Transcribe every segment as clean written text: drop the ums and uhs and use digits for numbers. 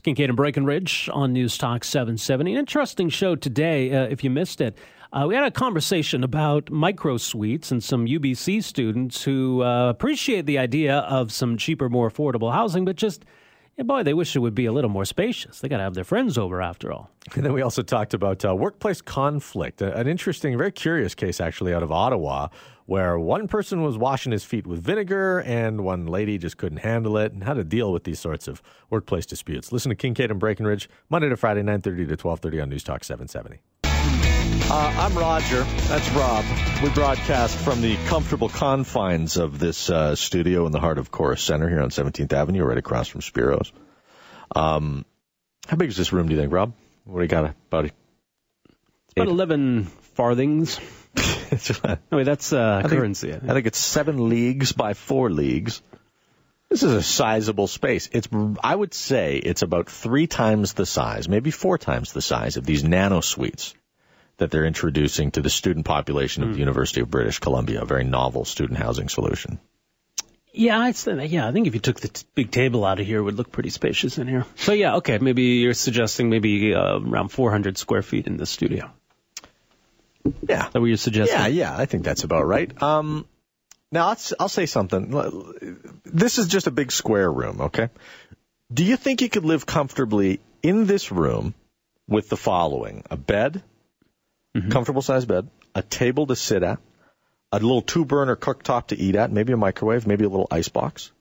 It's Kincaid and Breckenridge on News Talk 770. An interesting show today, if you missed it. We had a conversation about micro suites and some UBC students who appreciate the idea of some cheaper, more affordable housing, but just, boy, they wish it would be a little more spacious. They got to have their friends over, after all. And then we also talked about workplace conflict, an interesting, very curious case, actually, out of Ottawa, where one person was washing his feet with vinegar and one lady just couldn't handle it, and how to deal with these sorts of workplace disputes. Listen to Kincaid and Breckenridge, Monday to Friday, 9:30 to 12:30 on News Talk 770. I'm Roger. That's Rob. We broadcast from the comfortable confines of this studio in the heart of Chorus Center here on 17th Avenue, right across from Spiro's. How big is this room, do you think, Rob? What do you got? About 11 farthings. That's currency. I think it's 7 leagues by 4 leagues. This is a sizable space. I would say it's about 3 times the size, maybe 4 times the size of these nano suites that they're introducing to the student population of the University of British Columbia, a very novel student housing solution. Yeah, I think if you took the big table out of here, it would look pretty spacious in here. So, yeah, okay, maybe you're suggesting around 400 square feet in the studio. Yeah. Is that what you're suggesting? Yeah, I think that's about right. Now, I'll say something. This is just a big square room, okay? Do you think you could live comfortably in this room with the following? A bed, comfortable size bed, a table to sit at, a little 2-burner cooktop to eat at, maybe a microwave, maybe a little ice box,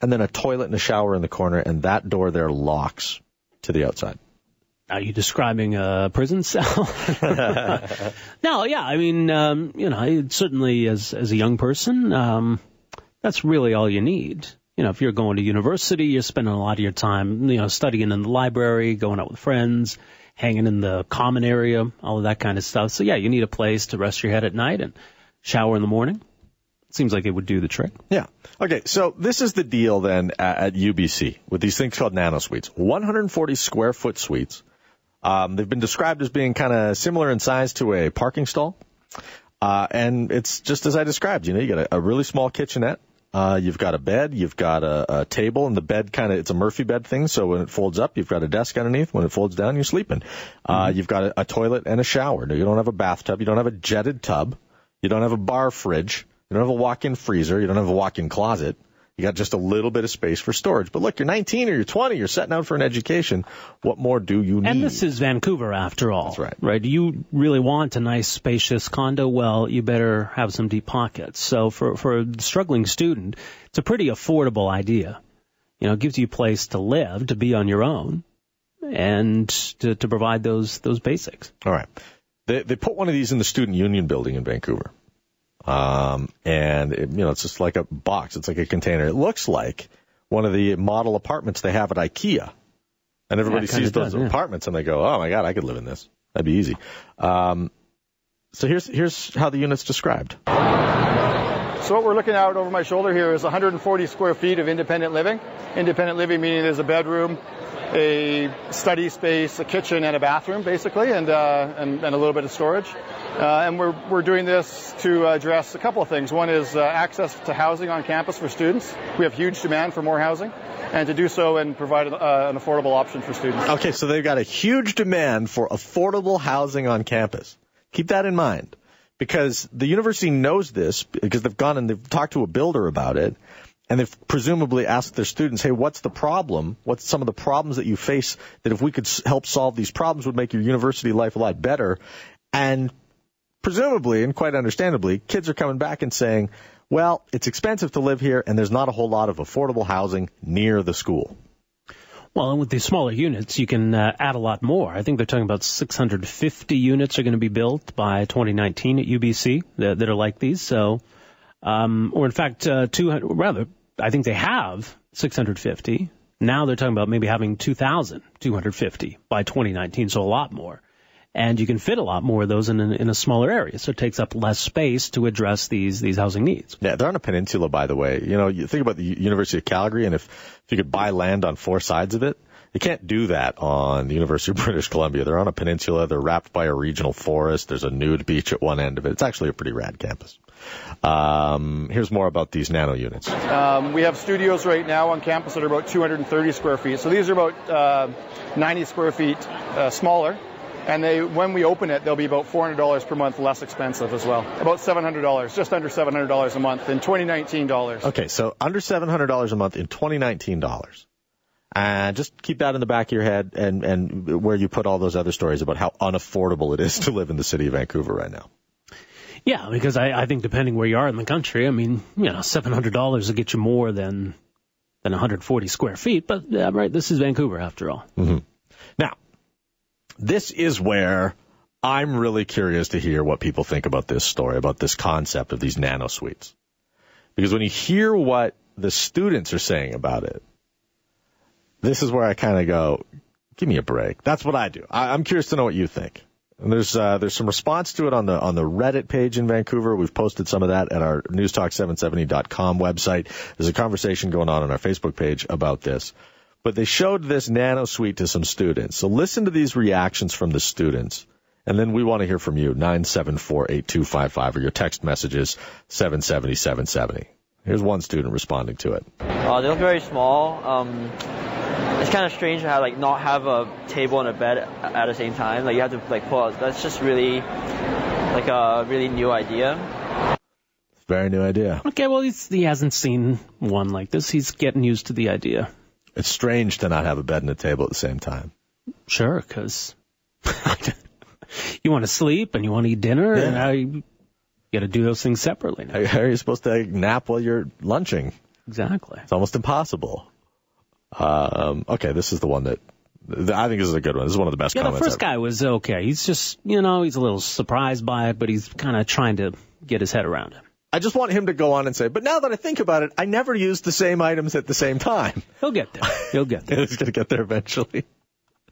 and then a toilet and a shower in the corner, and that door there locks to the outside. Are you describing a prison cell? No, yeah, I mean, certainly as a young person, that's really all you need. You know, if you're going to university, you're spending a lot of your time, studying in the library, going out with friends, hanging in the common area, all of that kind of stuff. So, yeah, you need a place to rest your head at night and shower in the morning. It seems like it would do the trick. Yeah. Okay, so this is the deal then at UBC with these things called nano suites, 140-square-foot suites. They've been described as being kind of similar in size to a parking stall. And it's just as I described. You got a really small kitchenette. You've got a bed. You've got a table. And the bed it's a Murphy bed thing. So when it folds up, you've got a desk underneath. When it folds down, you're sleeping. You've got a toilet and a shower. You don't have a bathtub. You don't have a jetted tub. You don't have a bar fridge. You don't have a walk-in freezer. You don't have a walk-in closet. You got just a little bit of space for storage. But look, you're 19 or you're 20, you're setting out for an education. What more do you need? And this is Vancouver, after all. That's right. Right? You really want a nice, spacious condo? Well, you better have some deep pockets. So for a struggling student, it's a pretty affordable idea. It gives you a place to live, to be on your own, and to provide those basics. All right. They put one of these in the Student Union building in Vancouver. And it's just like a box. It's like a container. It looks like one of the model apartments they have at IKEA. And everybody sees those apartments and they go, oh my God, I could live in this. That'd be easy. So here's how the unit's described. So what we're looking out over my shoulder here is 140 square feet of independent living. Independent living meaning there's a bedroom, a study space, a kitchen, and a bathroom, basically, and a little bit of storage. And we're doing this to address a couple of things. One is access to housing on campus for students. We have huge demand for more housing, and to do so and provide an affordable option for students. Okay, so they've got a huge demand for affordable housing on campus. Keep that in mind, because the university knows this, because they've gone and they've talked to a builder about it. And they've presumably asked their students, hey, what's the problem? What's some of the problems that you face that if we could help solve these problems would make your university life a lot better? And presumably, and quite understandably, kids are coming back and saying, well, it's expensive to live here and there's not a whole lot of affordable housing near the school. Well, and with these smaller units, you can add a lot more. I think they're talking about 650 units are going to be built by 2019 at UBC that are like these. So, or in fact, 200, I think they have 650. Now they're talking about maybe having 2,250 by 2019, so a lot more. and you can fit a lot more of those in a smaller area, so it takes up less space to address these housing needs. Yeah, they're on a peninsula, by the way. You know, you think about the University of Calgary, and if you could buy land on four sides of it, you can't do that on the University of British Columbia. They're on a peninsula. They're wrapped by a regional forest. There's a nude beach at one end of it. It's actually a pretty rad campus. Here's more about these nano units. We have studios right now on campus that are about 230 square feet. So these are about 90 square feet smaller. And when we open it, they'll be about $400 per month less expensive as well. About $700, just under $700 a month in 2019 dollars. Okay, so under $700 a month in 2019 dollars. And just keep that in the back of your head and where you put all those other stories about how unaffordable it is to live in the city of Vancouver right now. Yeah, because I think depending where you are in the country, I mean, you know, $700 will get you more than 140 square feet. But, right, this is Vancouver after all. Mm-hmm. Now, this is where I'm really curious to hear what people think about this story, about this concept of these nano suites. Because when you hear what the students are saying about it, this is where I kind of go, give me a break. That's what I do. I'm curious to know what you think. And there's some response to it on the Reddit page in Vancouver. We've posted some of that at our newstalk770.com website. There's a conversation going on our Facebook page about this. But they showed this nano suite to some students. So listen to these reactions from the students. And then we want to hear from you, 974-8255, or your text messages, 770-770. Here's one student responding to it. They look very small. It's kind of strange to have, like, not have a table and a bed at the same time. Like, you have to, like, pull out. That's just really, like, a really new idea. Very new idea. Okay, well, he hasn't seen one like this. He's getting used to the idea. It's strange to not have a bed and a table at the same time. Sure, because you want to sleep and you want to eat dinner, yeah. And now you got to do those things separately. Now. How are you supposed to nap while you're lunching? Exactly. It's almost impossible. Okay, this is the one that I think this is a good one. This is one of the best comments. Yeah, the first guy was okay. He's just, you know, he's a little surprised by it, but he's kind of trying to get his head around it. I just want him to go on and say, but now that I think about it, I never used the same items at the same time. He'll get there. He's going to get there eventually.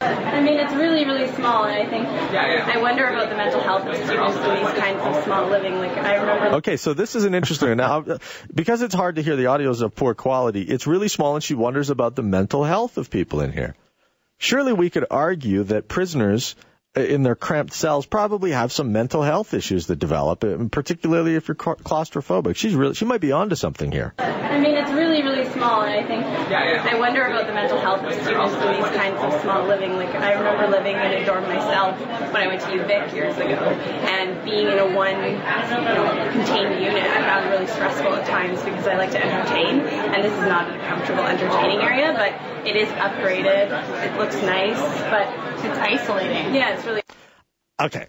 I mean, it's really, really small, and I think I wonder about the mental health of students in these kinds of small living. Like, I remember. Okay, so this is an interesting one. Now, because it's hard to hear, the audio is of poor quality. It's really small, and she wonders about the mental health of people in here. Surely we could argue that prisoners in their cramped cells probably have some mental health issues that develop, particularly if you're claustrophobic. She might be onto something here. I mean, it's really, really small, and I think I wonder about the mental health of students in these kinds of small living. Like, I remember living in a dorm myself when I went to UVic years ago, and being in a one, contained unit, I found really stressful at times because I like to entertain, and this is not a comfortable entertaining area, but it is upgraded, it looks nice, but it's isolating. Yeah, it's really... Okay.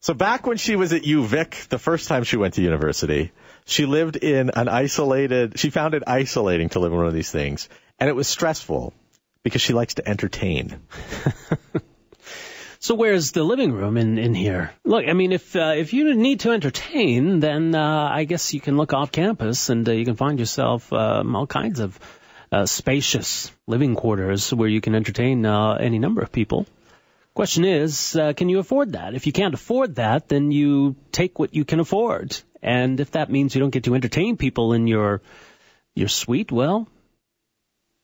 So back when she was at UVic, the first time she went to university, she lived in an isolated... She found it isolating to live in one of these things. And it was stressful because she likes to entertain. So where's the living room in here? Look, I mean, if you need to entertain, then I guess you can look off campus and you can find yourself all kinds of spacious living quarters where you can entertain any number of people. Question is, can you afford that? If you can't afford that, then you take what you can afford. And if that means you don't get to entertain people in your suite, well,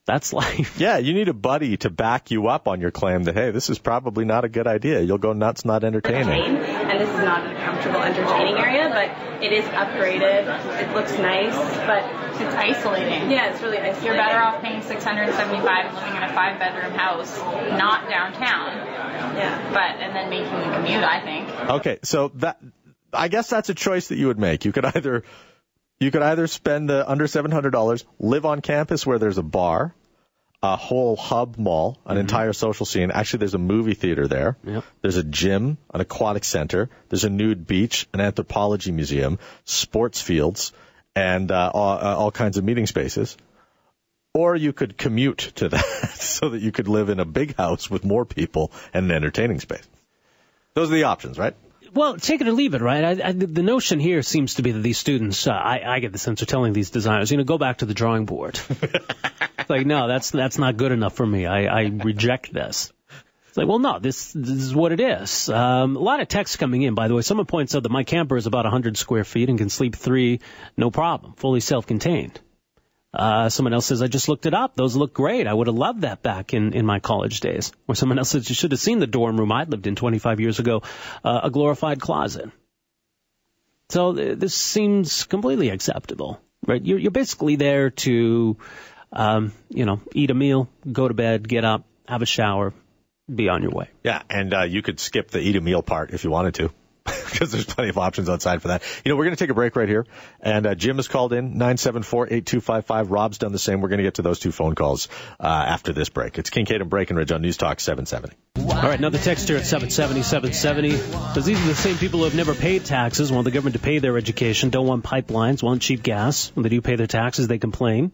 that's life. Yeah, you need a buddy to back you up on your claim that, hey, this is probably not a good idea. You'll go nuts not entertaining. And this is not a comfortable entertaining area, but it is upgraded. It looks nice, but it's isolating. Yeah, it's really isolating. You're better off paying $675 and living in a five-bedroom house, not downtown. Yeah. And then making the commute, I think. Okay, so I guess that's a choice that you would make. You could either spend the under $700, live on campus where there's a bar, a whole hub mall, an entire social scene. Actually, there's a movie theater there. Yep. There's a gym, an aquatic center. There's a nude beach, an anthropology museum, sports fields, and all kinds of meeting spaces. Or you could commute to that so that you could live in a big house with more people and an entertaining space. Those are the options, right? Well, take it or leave it, right? The notion here seems to be that these students, I get the sense, are telling these designers, go back to the drawing board. It's like, no, that's not good enough for me. I reject this. It's like, well, no, this is what it is. A lot of text coming in, by the way. Someone points out that my camper is about 100 square feet and can sleep 3, no problem, fully self-contained. Someone else says, I just looked it up. Those look great. I would have loved that back in my college days. Or someone else says, you should have seen the dorm room I lived in 25 years ago, a glorified closet. So this seems completely acceptable, right? You're basically there to, eat a meal, go to bed, get up, have a shower, be on your way. Yeah, and you could skip the eat a meal part if you wanted to, because there's plenty of options outside for that. You know, we're going to take a break right here, and Jim has called in, 974-8255. Rob's done the same. We're going to get to those two phone calls after this break. It's Kincaid and Breckenridge on News Talk 770. All right, another text here at 770-770. Because these are the same people who have never paid taxes, want the government to pay their education, don't want pipelines, want cheap gas. When they do pay their taxes, they complain.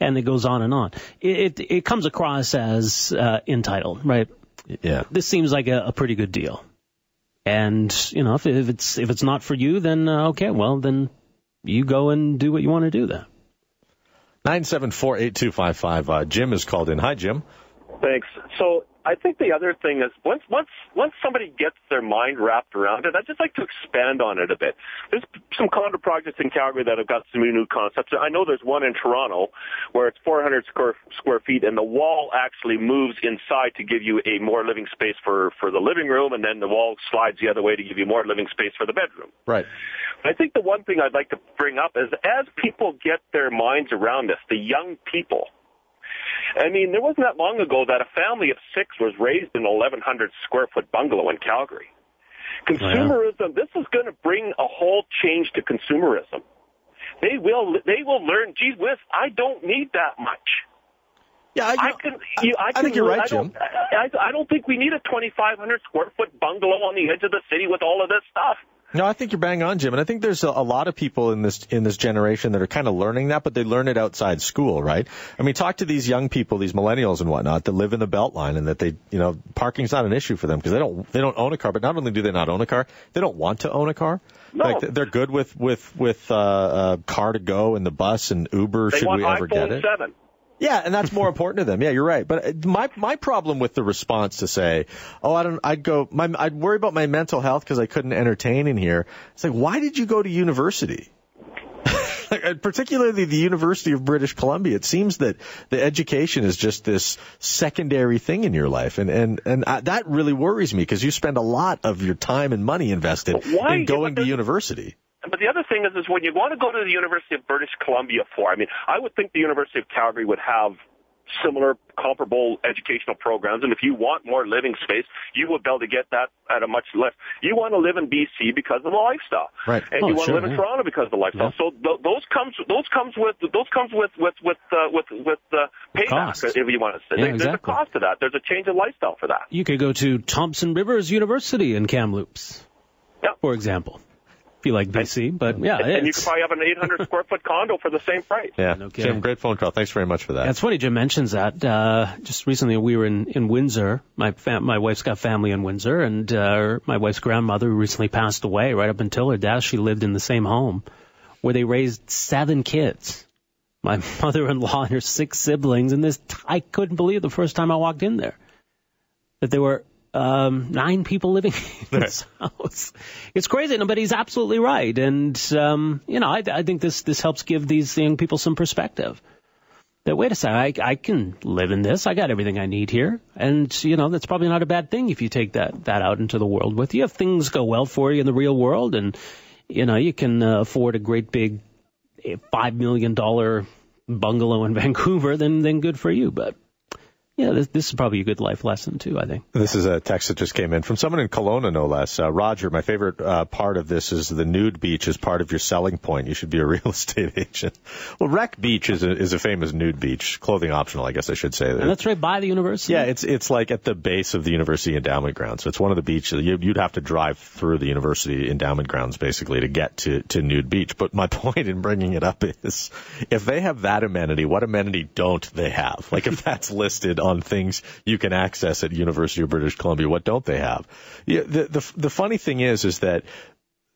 And it goes on and on. It comes across as entitled, right? Yeah. This seems like a pretty good deal. And, you know, if it's not for you, then, okay, well, then you go and do what you want to do then. 974-8255. Jim is called in. Hi, Jim. Thanks. So I think the other thing is once somebody gets their mind wrapped around it, I'd just like to expand on it a bit. There's some condo projects in Calgary that have got some new concepts. I know there's one in Toronto where it's 400 square feet and the wall actually moves inside to give you a more living space for the living room, and then the wall slides the other way to give you more living space for the bedroom. Right. I think the one thing I'd like to bring up is as people get their minds around this, the young people, I mean, there wasn't that long ago that a family of 6 was raised in an 1,100-square-foot bungalow in Calgary. Consumerism, this is going to bring a whole change to consumerism. They will learn, geez whiz, I don't need that much. Yeah, I think you're right, Jim. I don't think we need a 2,500-square-foot bungalow on the edge of the city with all of this stuff. No, I think you're bang on, Jim, and I think there's a lot of people in this generation that are kind of learning that, but they learn it outside school, right? I mean, talk to these young people, these millennials and whatnot, that live in the Beltline, and that they, you know, parking's not an issue for them because they don't own a car. But not only do they not own a car, they don't want to own a car. No. Like they're good with car to go and the bus and Uber. They should want we ever iPhone get it? 7. Yeah, and that's more important to them. Yeah, you're right. But my problem with the response to say, oh, I'd worry about my mental health because I couldn't entertain in here. It's like, why did you go to university? Like, particularly the University of British Columbia. It seems that the education is just this secondary thing in your life, and that really worries me because you spend a lot of your time and money invested in going to university. But the other thing is when you want to go to the University of British Columbia I would think the University of Calgary would have similar, comparable educational programs. And if you want more living space, you would be able to get that at a much less. You want to live in BC because of the lifestyle, right? And you want to live in Toronto because of the lifestyle. Yeah. So those comes with payback if you want to say. Yeah, there's a cost to that. There's a change in lifestyle for that. You could go to Thompson Rivers University in Kamloops, for example. If you like BC, but yeah. And you could probably have an 800-square-foot condo for the same price. Yeah, no kidding. Jim, great phone call. Thanks very much for that. Yeah, it's funny Jim mentions that. Just recently we were in Windsor. My wife's got family in Windsor, and my wife's grandmother who recently passed away, right up until her death, she lived in the same home where they raised 7 kids. My mother-in-law and her 6 siblings, and I couldn't believe the first time I walked in there that there were 9 people living in this house. It's crazy, but he's absolutely right. And, I think this helps give these young people some perspective. That, wait a second, I can live in this. I got everything I need here. And, that's probably not a bad thing if you take that out into the world with you. If things go well for you in the real world and, you can afford a great big $5 million bungalow in Vancouver, then good for you. But yeah, this is probably a good life lesson, too, I think. This is a text that just came in from someone in Kelowna, no less. Roger, my favorite part of this is the nude beach is part of your selling point. You should be a real estate agent. Well, Rec Beach is a famous nude beach, clothing optional, I guess I should say. And that's right by the university. Yeah, it's like at the base of the university endowment grounds. So it's one of the beaches. You'd have to drive through the university endowment grounds, basically, to get to nude beach. But my point in bringing it up is if they have that amenity, what amenity don't they have? Like if that's listed on things you can access at University of British Columbia, what don't they have? Yeah, the funny thing is that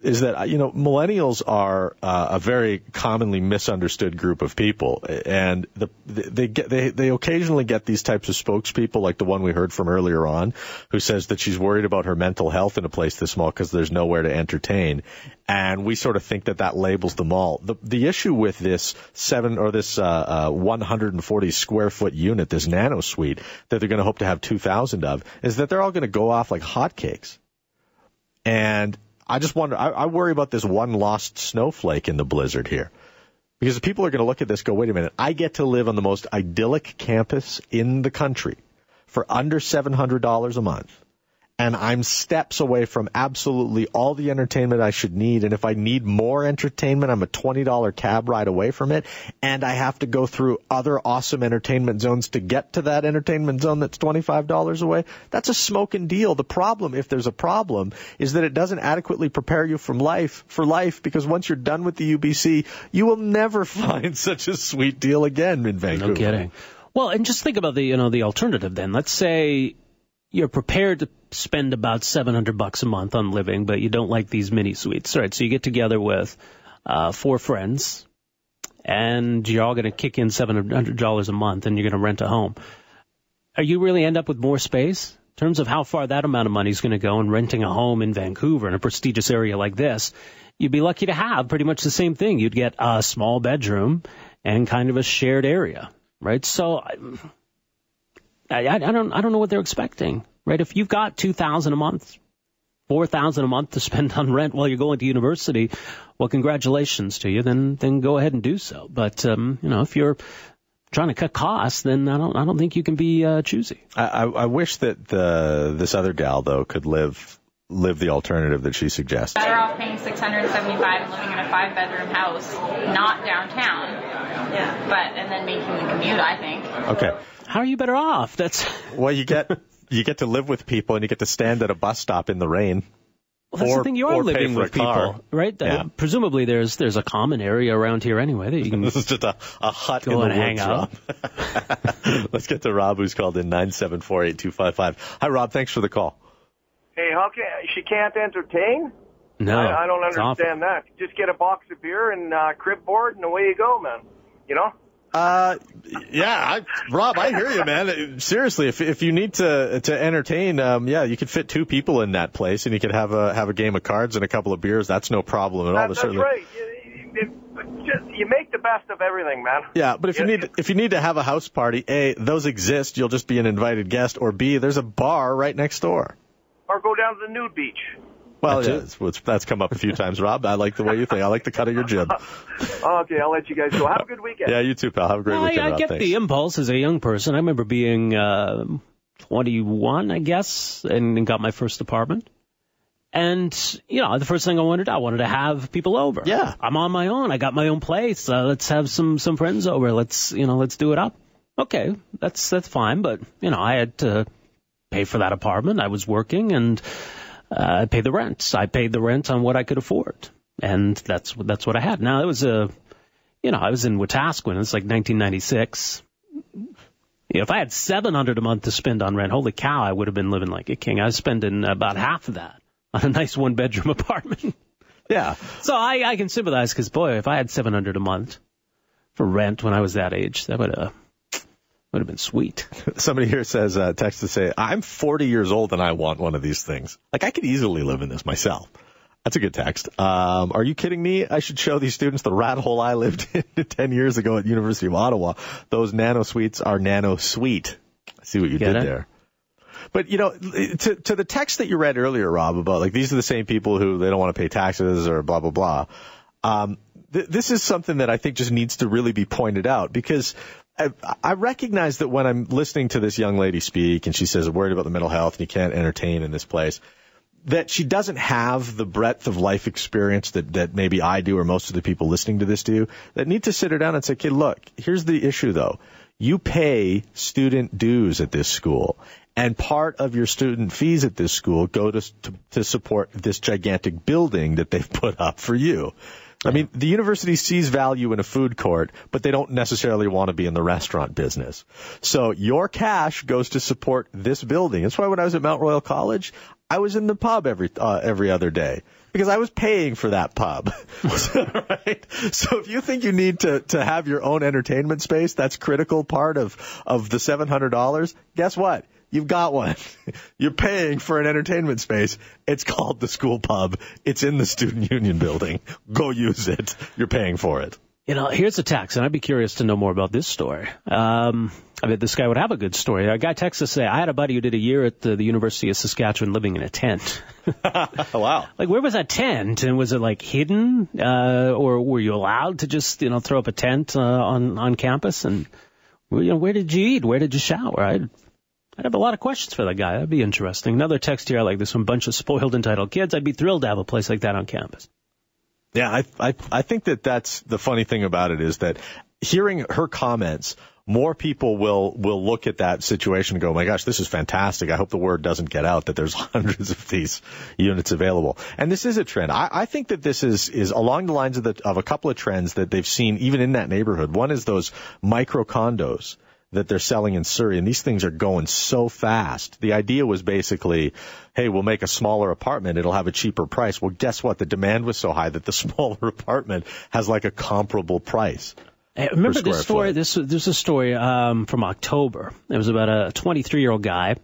is that, you know, millennials are a very commonly misunderstood group of people, and they occasionally get these types of spokespeople, like the one we heard from earlier on, who says that she's worried about her mental health in a place this small because there's nowhere to entertain, and we sort of think that that labels them all. The issue with this 140 square foot unit, this nano suite that they're going to hope to have 2,000 of, is that they're all going to go off like hotcakes. And I just wonder, I worry about this one lost snowflake in the blizzard here, because people are going to look at this and go, wait a minute, I get to live on the most idyllic campus in the country for under $700 a month, and I'm steps away from absolutely all the entertainment I should need, and if I need more entertainment, I'm a $20 cab ride away from it, and I have to go through other awesome entertainment zones to get to that entertainment zone that's $25 away. That's a smoking deal. The problem, if there's a problem, is that it doesn't adequately prepare you for life, because once you're done with the UBC, you will never find such a sweet deal again in Vancouver. No kidding. Well, and just think about the alternative then. Let's say you're prepared to spend about $700 a month on living, but you don't like these mini suites. All right, so you get together with four friends, and you're all going to kick in $700 a month, and you're going to rent a home. Are you really end up with more space in terms of how far that amount of money is going to go? And renting a home in Vancouver in a prestigious area like this, you'd be lucky to have pretty much the same thing. You'd get a small bedroom and kind of a shared area, right? So I don't know what they're expecting, right? If you've got $2,000 a month, $4,000 a month to spend on rent while you're going to university, well, congratulations to you. Then go ahead and do so. But if you're trying to cut costs, then I don't think you can be choosy. I wish that this other gal though could live the alternative that she suggests. Better off paying $675 and living in a 5-bedroom house, not downtown. Yeah. But and then making the commute, I think. Okay. How are you better off? That's well, you get to live with people, and you get to stand at a bus stop in the rain. Well, that's the thing, you are living with people, right? Yeah. Presumably, there's a common area around here anyway that you can. This is just a hut go in the and woods, hang out. Let's get to Rob, who's called in 974-8255. Hi, Rob. Thanks for the call. Hey, how can she can't entertain? No, I don't understand that. Just get a box of beer and crib board, and away you go, man. You know. Rob, I hear you, man. Seriously, if you need to entertain, you could fit two people in that place, and you could have a game of cards and a couple of beers. That's no problem at all. That's certainly right. You make the best of everything, man. Yeah, but if you need to have a house party, A, those exist. You'll just be an invited guest, or B, there's a bar right next door. Or go down to the nude beach. Well, that's come up a few times, Rob. I like the way you think. I like the cut of your jib. Okay, I'll let you guys go. Have a good weekend. Yeah, you too, pal. Have a great weekend, Rob. I get the impulse as a young person. I remember being 21, I guess, and got my first apartment. And, the first thing I wanted to have people over. Yeah. I'm on my own. I got my own place. Let's have some friends over. Let's do it up. Okay, that's fine. But, I had to pay for that apartment. I was working, and I paid the rent. I paid the rent on what I could afford, and that's what I had. Now, it was I was in Wetaskiwin. It's like 1996. If I had $700 a month to spend on rent, holy cow, I would have been living like a king. I was spending about half of that on a nice one-bedroom apartment. Yeah. So I can sympathize, because boy, if I had $700 a month for rent when I was that age, that would have been sweet. Somebody here says, text to say, I'm 40 years old and I want one of these things. Like, I could easily live in this myself. That's a good text. Are you kidding me? I should show these students the rat hole I lived in 10 years ago at University of Ottawa. Those nano suites are nano sweet. I see what you did there. But, to the text that you read earlier, Rob, about, like, these are the same people who they don't want to pay taxes or blah, blah, blah. This is something that I think just needs to really be pointed out, because I recognize that when I'm listening to this young lady speak, and she says, I'm worried about the mental health and you can't entertain in this place, that she doesn't have the breadth of life experience that maybe I do, or most of the people listening to this do, that need to sit her down and say, okay, look, here's the issue, though. You pay student dues at this school, and part of your student fees at this school go to support this gigantic building that they've put up for you. I mean, the university sees value in a food court, but they don't necessarily want to be in the restaurant business. So your cash goes to support this building. That's why when I was at Mount Royal College, I was in the pub every other day because I was paying for that pub. Right? So if you think you need to have your own entertainment space, that's critical part of the $700, guess what? You've got one. You're paying for an entertainment space. It's called the school pub. It's in the student union building. Go use it. You're paying for it. You know, here's a text, and I'd be curious to know more about this story. I bet this guy would have a good story. A guy texts us, say, I had a buddy who did a year at the University of Saskatchewan living in a tent. Wow. Like, where was that tent? And was it, like, hidden? Or were you allowed to just, you know, throw up a tent on campus? And, you know, where did you eat? Where did you shower? I'd have a lot of questions for that guy. That'd be interesting. Another text here, I like this one, bunch of spoiled, entitled kids. I'd be thrilled to have a place like that on campus. Yeah, I think that's the funny thing about it is that hearing her comments, more people will look at that situation and go, oh my gosh, this is fantastic. I hope the word doesn't get out that there's hundreds of these units available. And this is a trend. I think that this is along the lines of a couple of trends that they've seen even in that neighborhood. One is those micro condos that they're selling in Surrey, and these things are going so fast. The idea was basically, hey, we'll make a smaller apartment, it'll have a cheaper price. Well, guess what? The demand was so high that the smaller apartment has like a comparable price. Hey, remember this story? This is a story from October. It was about a 23-year-old guy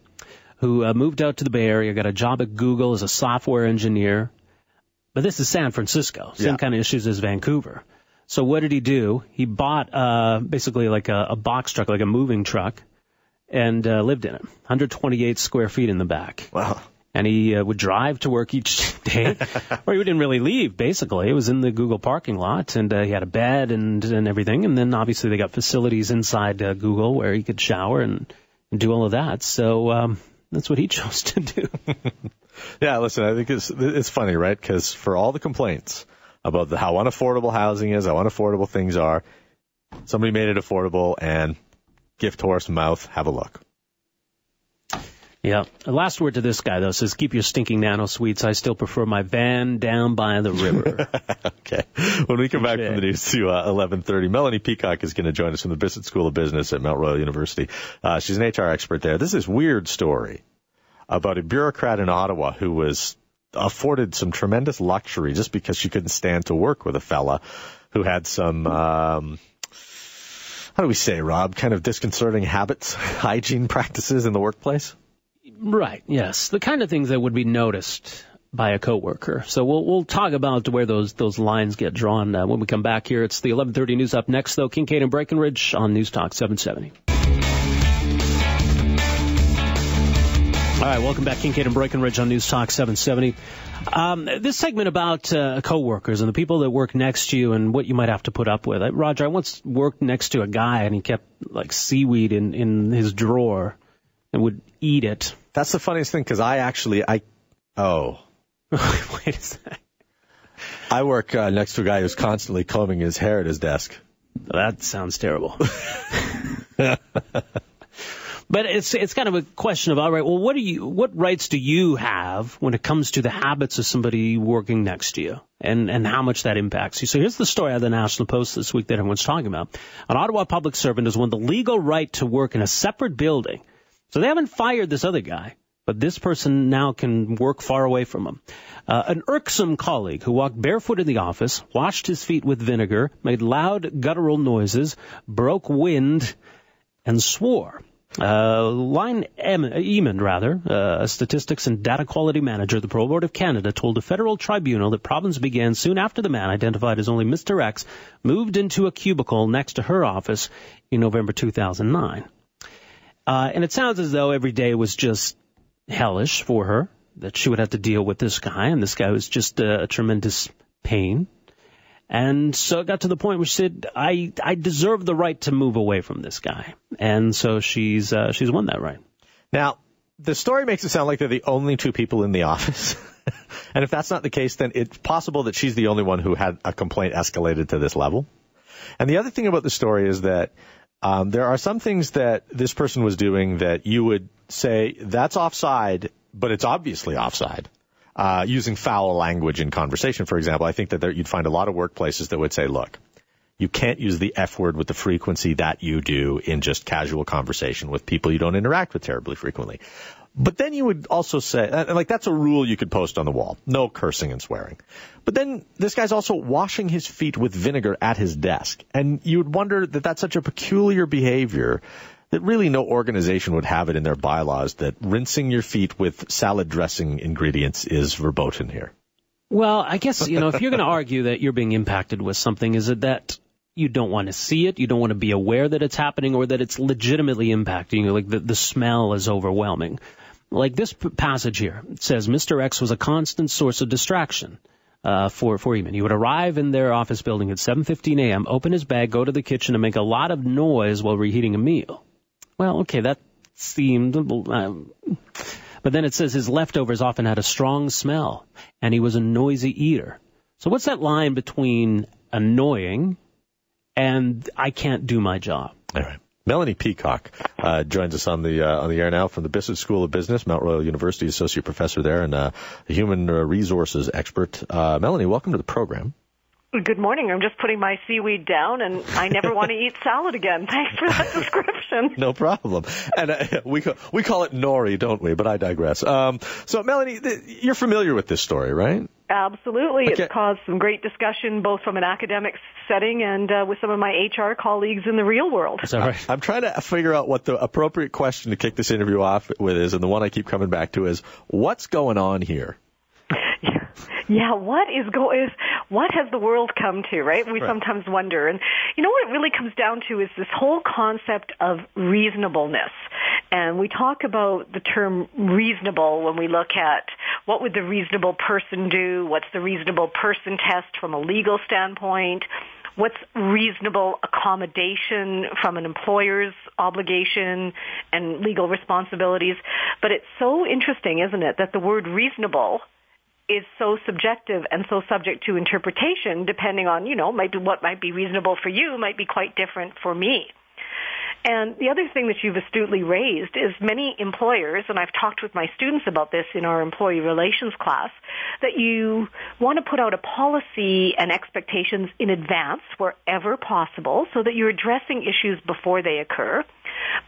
who moved out to the Bay Area, got a job at Google as a software engineer. But this is San Francisco, same kind of issues as Vancouver. So what did he do? He bought basically like a box truck, like a moving truck, and lived in it. 128 square feet in the back. Wow. And he would drive to work each day, or he didn't really leave, basically. It was in the Google parking lot, and he had a bed and everything. And then obviously they got facilities inside Google where he could shower and do all of that. So that's what he chose to do. Yeah, listen, I think it's funny, right? Because for all the complaints about how unaffordable housing is, how unaffordable things are. Somebody made it affordable, and gift horse mouth, have a look. Yeah. The last word to this guy, though, says, keep your stinking nano suites. I still prefer my van down by the river. Okay. When we come back from the news to 11:30, Melanie Peacock is going to join us from the Bissett School of Business at Mount Royal University. She's an HR expert there. This is a weird story about a bureaucrat in Ottawa who was afforded some tremendous luxury just because she couldn't stand to work with a fella who had some, how do we say, Rob, kind of disconcerting habits, hygiene practices in the workplace? Right, yes. The kind of things that would be noticed by a coworker. So we'll talk about where those lines get drawn when we come back here. It's the 11:30 news. Up next, though, Kincaid and Breckenridge on News Talk 770. All right, welcome back, Kincaid and Breckenridge on News Talk 770. This segment about coworkers and the people that work next to you and what you might have to put up with. Roger, I once worked next to a guy and he kept like seaweed in his drawer and would eat it. That's the funniest thing because I wait a second. I work next to a guy who's constantly combing his hair at his desk. That sounds terrible. But it's kind of a question of, all right, well, what rights do you have when it comes to the habits of somebody working next to you and how much that impacts you? So here's the story out of the National Post this week that everyone's talking about. An Ottawa public servant has won the legal right to work in a separate building. So they haven't fired this other guy, but this person now can work far away from him. An irksome colleague who walked barefoot in the office, washed his feet with vinegar, made loud guttural noises, broke wind, and swore. Line Éamon, a statistics and data quality manager at the Pro Board of Canada, told a federal tribunal that problems began soon after the man, identified as only Mr. X, moved into a cubicle next to her office in November 2009. And it sounds as though every day was just hellish for her, that she would have to deal with this guy, and this guy was just a tremendous pain. And so it got to the point where she said, I deserve the right to move away from this guy. And so she's won that right. Now, the story makes it sound like they're the only two people in the office. And if that's not the case, then it's possible that she's the only one who had a complaint escalated to this level. And the other thing about the story is that there are some things that this person was doing that you would say, that's offside, but it's obviously offside. Using foul language in conversation, for example, I think that you'd find a lot of workplaces that would say, look, you can't use the F word with the frequency that you do in just casual conversation with people you don't interact with terribly frequently. But then you would also say, like, that's a rule you could post on the wall. No cursing and swearing. But then this guy's also washing his feet with vinegar at his desk. And you would wonder that that's such a peculiar behavior that really no organization would have it in their bylaws that rinsing your feet with salad dressing ingredients is verboten here. Well, I guess, you know, if you're going to argue that you're being impacted with something, is it that you don't want to see it, you don't want to be aware that it's happening, or that it's legitimately impacting you, like the smell is overwhelming? Like this passage here, it says Mr. X was a constant source of distraction for Éamon. He would arrive in their office building at 7:15 a.m., open his bag, go to the kitchen, and make a lot of noise while reheating a meal. Well, okay, that seemed... but then it says his leftovers often had a strong smell, and he was a noisy eater. So what's that line between annoying and I can't do my job? All right. Melanie Peacock joins us on the air now from the Bissett School of Business, Mount Royal University, associate professor there and a human resources expert. Melanie, welcome to the program. Good morning. I'm just putting my seaweed down, and I never want to eat salad again. Thanks for that description. No problem. And we call it nori, don't we? But I digress. So, Melanie, you're familiar with this story, right? Absolutely. Okay. It's caused some great discussion, both from an academic setting and with some of my HR colleagues in the real world. Is that right? I'm trying to figure out what the appropriate question to kick this interview off with is, and the one I keep coming back to is, what's going on here? Yeah, what has the world come to, right? We sometimes wonder. And you know what it really comes down to is this whole concept of reasonableness. And we talk about the term reasonable when we look at what would the reasonable person do, what's the reasonable person test from a legal standpoint, what's reasonable accommodation from an employer's obligation and legal responsibilities. But it's so interesting, isn't it, that the word reasonable is so subjective and so subject to interpretation, depending on, you know, might be what might be reasonable for you might be quite different for me. And the other thing that you've astutely raised is many employers, and I've talked with my students about this in our employee relations class, that you want to put out a policy and expectations in advance wherever possible so that you're addressing issues before they occur.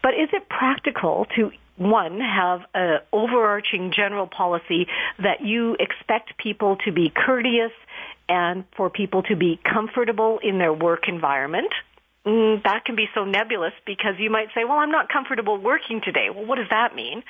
But is it practical to, one, have an overarching general policy that you expect people to be courteous and for people to be comfortable in their work environment? That can be so nebulous because you might say, well, I'm not comfortable working today. Well, what does that mean?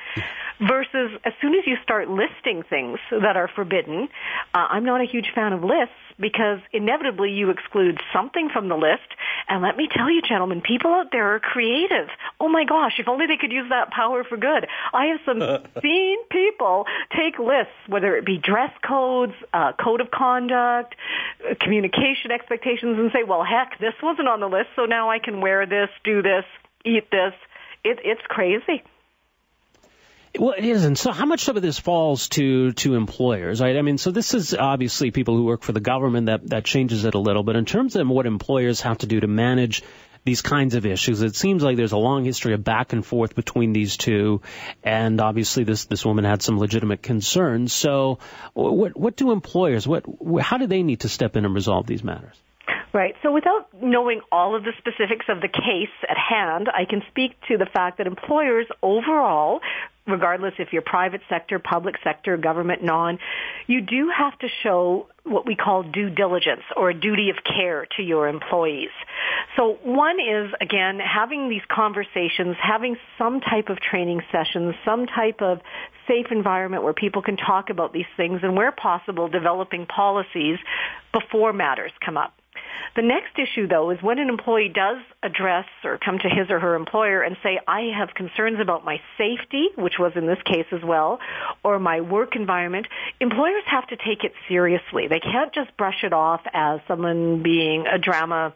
Versus as soon as you start listing things that are forbidden, I'm not a huge fan of lists because inevitably you exclude something from the list. And let me tell you, gentlemen, people out there are creative. Oh, my gosh, if only they could use that power for good. I have seen people take lists, whether it be dress codes, code of conduct, communication expectations, and say, well, heck, this wasn't on the list, so now I can wear this, do this, eat this. It's crazy. Well, it isn't. So how much of this falls to employers, right? I mean, so this is obviously people who work for the government. That changes it a little. But in terms of what employers have to do to manage these kinds of issues, it seems like there's a long history of back and forth between these two. And obviously this woman had some legitimate concerns. So what do employers, how do they need to step in and resolve these matters? Right. So without knowing all of the specifics of the case at hand, I can speak to the fact that employers overall, regardless if you're private sector, public sector, government, non, you do have to show what we call due diligence or a duty of care to your employees. So one is, again, having these conversations, having some type of training sessions, some type of safe environment where people can talk about these things and, where possible, developing policies before matters come up. The next issue, though, is when an employee does address or come to his or her employer and say, I have concerns about my safety, which was in this case as well, or my work environment, employers have to take it seriously. They can't just brush it off as someone being a drama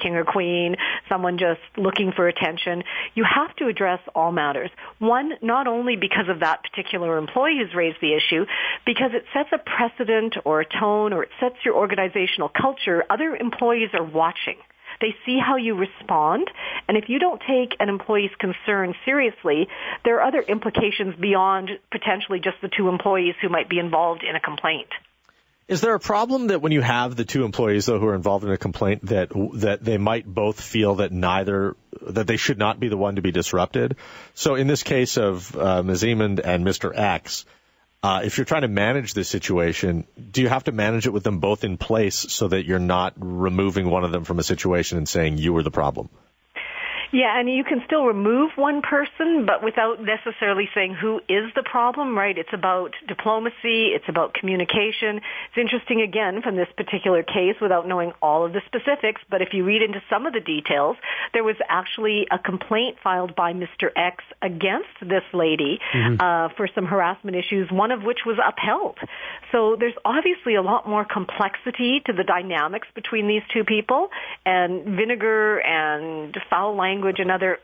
king or queen, someone just looking for attention. You have to address all matters. One, not only because of that particular employee who's raised the issue, because it sets a precedent or a tone, or it sets your organizational culture. Other employees are watching. They see how you respond, and if you don't take an employee's concern seriously, there are other implications beyond potentially just the two employees who might be involved in a complaint. Is there a problem that when you have the two employees, though, who are involved in a complaint, that they might both feel that neither that they should not be the one to be disrupted. So in this case of Ms. Éamon and Mr. X, if you're trying to manage this situation, do you have to manage it with them both in place so that you're not removing one of them from a situation and saying you were the problem? Yeah, and you can still remove one person, but without necessarily saying who is the problem, right? It's about diplomacy. It's about communication. It's interesting, again, from this particular case, without knowing all of the specifics, but if you read into some of the details, there was actually a complaint filed by Mr. X against this lady for some harassment issues, one of which was upheld. So there's obviously a lot more complexity to the dynamics between these two people, and vinegar and foul language and other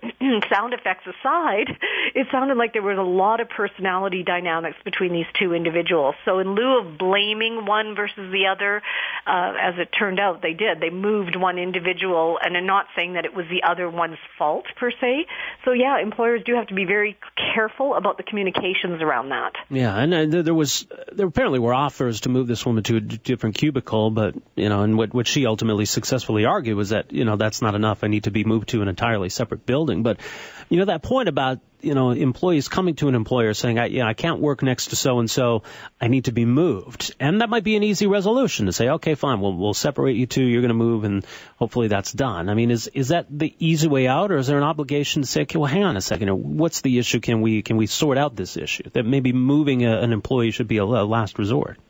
sound effects aside, it sounded like there was a lot of personality dynamics between these two individuals. So in lieu of blaming one versus the other, as it turned out, they did. They moved one individual, and I'm not saying that it was the other one's fault, per se. So, yeah, employers do have to be very careful about the communications around that. Yeah, and there apparently were offers to move this woman to a different cubicle, but, you know, and what she ultimately successfully argued was that, you know, that's not enough. I need to be moved to an entirely separate building. But, you know, that point about, you know, employees coming to an employer saying, I can't work next to so-and-so, I need to be moved. And that might be an easy resolution to say, okay, fine, we'll separate you two, you're going to move, and hopefully that's done. I mean, is that the easy way out, or is there an obligation to say, okay, well, hang on a second, what's the issue? Can we sort out this issue? That maybe moving an employee should be a last resort.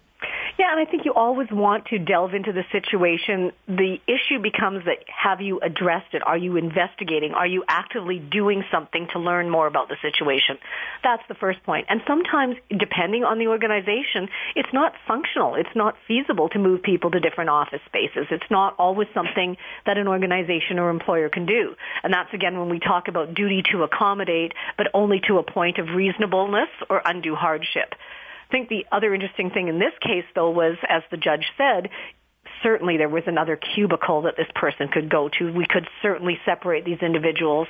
Yeah, and I think you always want to delve into the situation. The issue becomes that, have you addressed it? Are you investigating? Are you actively doing something to learn more about the situation? That's the first point. And sometimes, depending on the organization, it's not functional. It's not feasible to move people to different office spaces. It's not always something that an organization or employer can do. And that's, again, when we talk about duty to accommodate, but only to a point of reasonableness or undue hardship. I think the other interesting thing in this case, though, was, as the judge said, certainly there was another cubicle that this person could go to. We could certainly separate these individuals.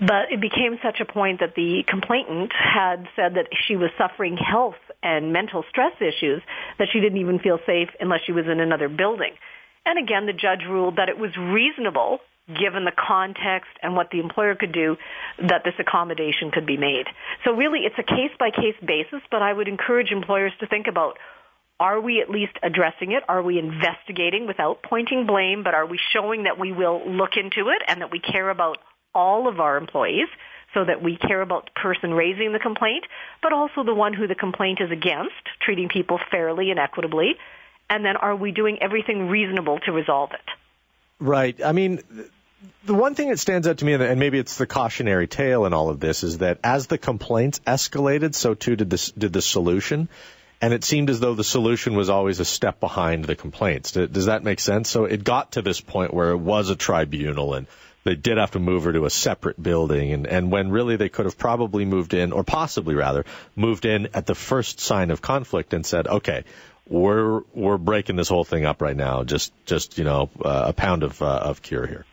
But it became such a point that the complainant had said that she was suffering health and mental stress issues, that she didn't even feel safe unless she was in another building. And again, the judge ruled that it was reasonable, given the context and what the employer could do, that this accommodation could be made. So really, it's a case-by-case basis, but I would encourage employers to think about, are we at least addressing it? Are we investigating without pointing blame, but are we showing that we will look into it and that we care about all of our employees, so that we care about the person raising the complaint, but also the one who the complaint is against, treating people fairly and equitably, and then are we doing everything reasonable to resolve it? Right. I mean, the one thing that stands out to me, and maybe it's the cautionary tale in all of this, is that as the complaints escalated, so too did the solution. And it seemed as though the solution was always a step behind the complaints. Does that make sense? So it got to this point where it was a tribunal, and they did have to move her to a separate building, and when really they could have probably moved in, or possibly rather, moved in at the first sign of conflict and said, okay, we're breaking this whole thing up right now, just you know, a pound of cure here.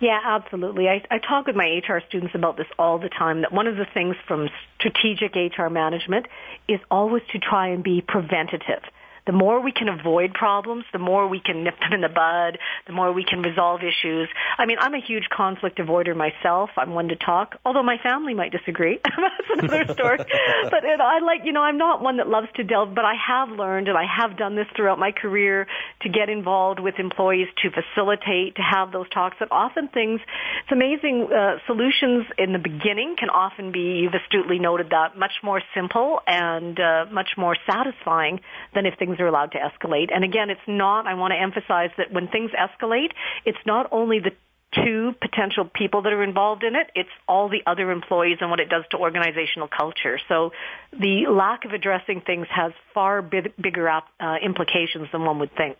Yeah, absolutely. I talk with my HR students about this all the time, that one of the things from strategic HR management is always to try and be preventative. The more we can avoid problems, the more we can nip them in the bud, the more we can resolve issues. I mean, I'm a huge conflict avoider myself. I'm one to talk, although my family might disagree. That's another story. But I like, you know, I'm not one that loves to delve, but I have learned, and I have done this throughout my career, to get involved with employees, to facilitate, to have those talks. And often things, it's amazing, solutions in the beginning can often be, you've astutely noted that, much more simple and much more satisfying than if things are allowed to escalate. And again, it's not, I want to emphasize that when things escalate, it's not only the two potential people that are involved in it, it's all the other employees and what it does to organizational culture. So the lack of addressing things has far bigger implications than one would think.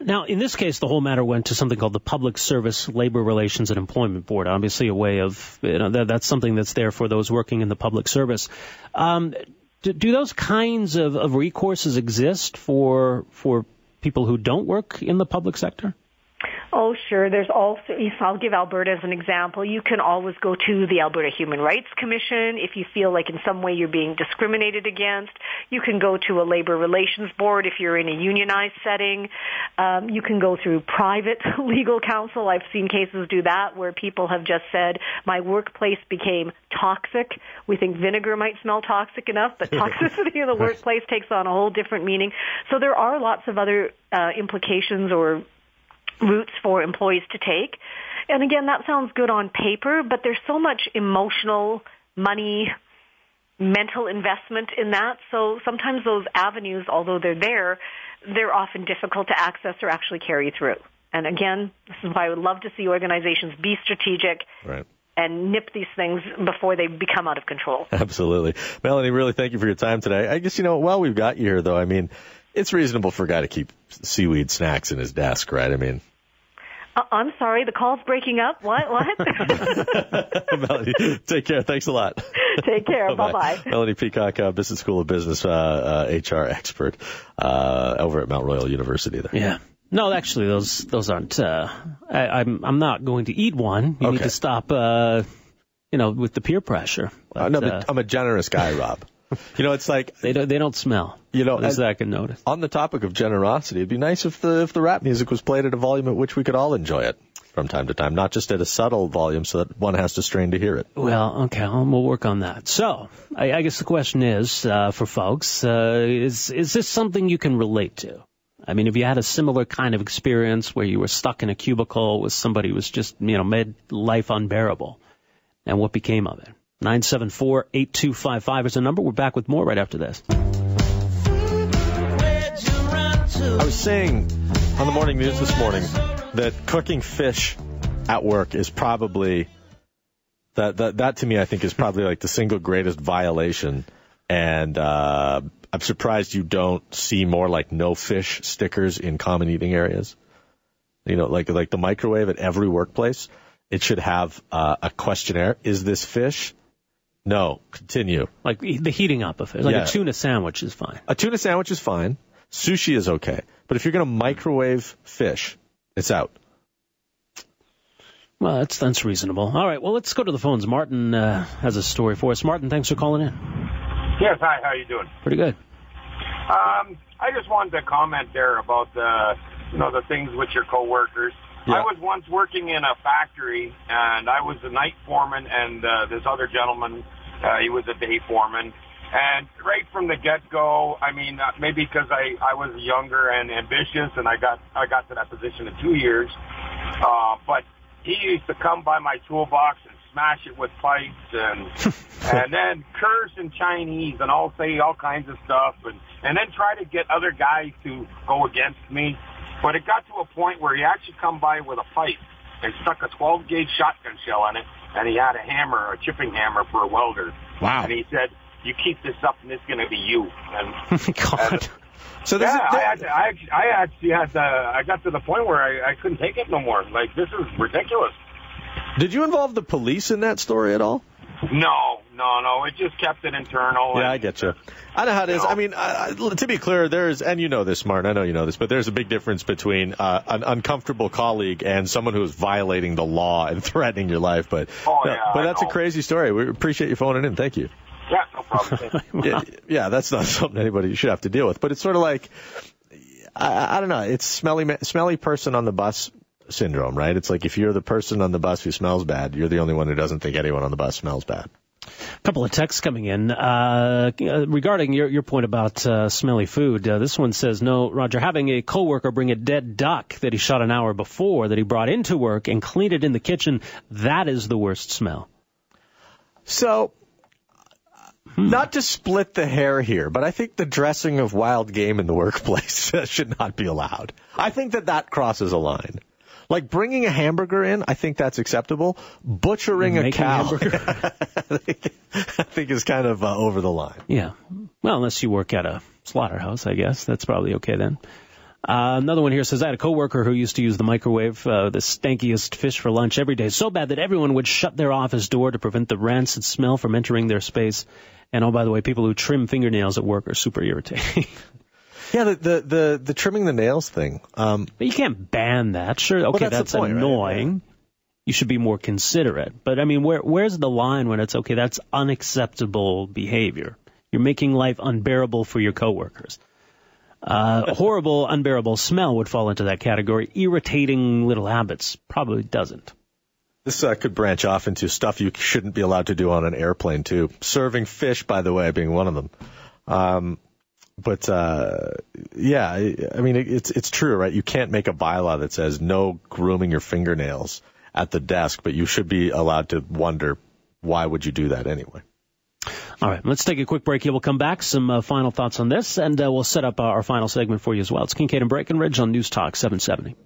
Now, in this case, the whole matter went to something called the Public Service Labor Relations and Employment Board, obviously a way of, you know, that's something that's there for those working in the public service. Do those kinds of recourses exist for people who don't work in the public sector? Oh, sure. There's also, I'll give Alberta as an example. You can always go to the Alberta Human Rights Commission if you feel like in some way you're being discriminated against. You can go to a labor relations board if you're in a unionized setting. You can go through private legal counsel. I've seen cases do that where people have just said, my workplace became toxic. We think vinegar might smell toxic enough, but toxicity in the workplace takes on a whole different meaning. So there are lots of other implications or routes for employees to take. And again, that sounds good on paper, but there's so much emotional, money, mental investment in that. So sometimes those avenues, although they're there, they're often difficult to access or actually carry through. And again, this is why I would love to see organizations be strategic. Right. And nip these things before they become out of control. Absolutely. Melanie, really thank you for your time today. I guess, you know, while we've got you here, though, I mean, it's reasonable for a guy to keep seaweed snacks in his desk, right? I mean... I'm sorry, the call's breaking up. What? Melanie, take care. Thanks a lot. Take care. Bye-bye. Melanie Peacock, Bissett School of Business, HR expert over at Mount Royal University there. Yeah. No, actually, those aren't. I'm not going to eat one. You need to stop, with the peer pressure. But, no, but I'm a generous guy, Rob. You know, it's like they don't smell. You know, as I can notice. On the topic of generosity, it'd be nice if the rap music was played at a volume at which we could all enjoy it from time to time, not just at a subtle volume so that one has to strain to hear it. Well, okay, we'll work on that. So, I guess the question is for folks: is this something you can relate to? I mean, if you had a similar kind of experience where you were stuck in a cubicle with somebody who was just made life unbearable, and what became of it? 974-8255 is the number. We're back with more right after this. I was saying on the morning news this morning that cooking fish at work is probably, that to me I think is probably like the single greatest violation. And I'm surprised you don't see more like no fish stickers in common eating areas. You know, like the microwave at every workplace. It should have a questionnaire. Is this fish? No, continue. Like the heating up of it. Like a tuna sandwich is fine. A tuna sandwich is fine. Sushi is okay. But if you're going to microwave fish, it's out. Well, that's reasonable. All right, well, let's go to the phones. Martin has a story for us. Martin, thanks for calling in. Yes, hi. How are you doing? Pretty good. I just wanted to comment there about the things with your coworkers. Yeah. I was once working in a factory, and I was the night foreman, and this other gentleman, he was a day foreman. And right from the get-go, I mean, maybe because I was younger and ambitious, and I got to that position in 2 years, but he used to come by my toolbox and smash it with pipes and and then curse in Chinese and I'll say all kinds of stuff and then try to get other guys to go against me. But it got to a point where he actually come by with a pipe and stuck a 12-gauge shotgun shell on it, and he had a hammer, a chipping hammer for a welder. Wow. And he said, you keep this up, and it's going to be you. And, God. I got to the point where I couldn't take it no more. Like, this is ridiculous. Did you involve the police in that story at all? No. It just kept it internal. Yeah, I get you. I know how it is. I mean, to be clear, but there's a big difference between an uncomfortable colleague and someone who's violating the law and threatening your life. But that's a crazy story. We appreciate you phoning in. Thank you. Yeah, no problem. Yeah, that's not something anybody should have to deal with. But it's sort of like, I don't know, it's smelly person on the bus syndrome, right? It's like if you're the person on the bus who smells bad, you're the only one who doesn't think anyone on the bus smells bad. A couple of texts coming in regarding your point about smelly food. This one says, no, Roger, having a coworker bring a dead duck that he shot an hour before that he brought into work and cleaned it in the kitchen, that is the worst smell. So... Not to split the hair here, but I think the dressing of wild game in the workplace should not be allowed. I think that crosses a line. Like bringing a hamburger in, I think that's acceptable. Butchering a cow, I think is kind of over the line. Yeah. Well, unless you work at a slaughterhouse, I guess. That's probably okay then. Another one here says, I had a coworker who used to use the microwave, the stankiest fish for lunch every day, so bad that everyone would shut their office door to prevent the rancid smell from entering their space. And, oh, by the way, people who trim fingernails at work are super irritating. Yeah, the trimming the nails thing. But you can't ban that. Sure, okay, well, that's the point, annoying. Right? You should be more considerate. But, I mean, where's the line when it's, okay, that's unacceptable behavior? You're making life unbearable for your coworkers. Horrible, unbearable smell would fall into that category. Irritating little habits probably doesn't. This could branch off into stuff you shouldn't be allowed to do on an airplane, too. Serving fish, by the way, being one of them. Yeah, I mean, it's true, right? You can't make a bylaw that says no grooming your fingernails at the desk, but you should be allowed to wonder, why would you do that anyway? All right, let's take a quick break here. We'll come back, some final thoughts on this, and we'll set up our final segment for you as well. It's Kincaid and Breckenridge on News Talk 770.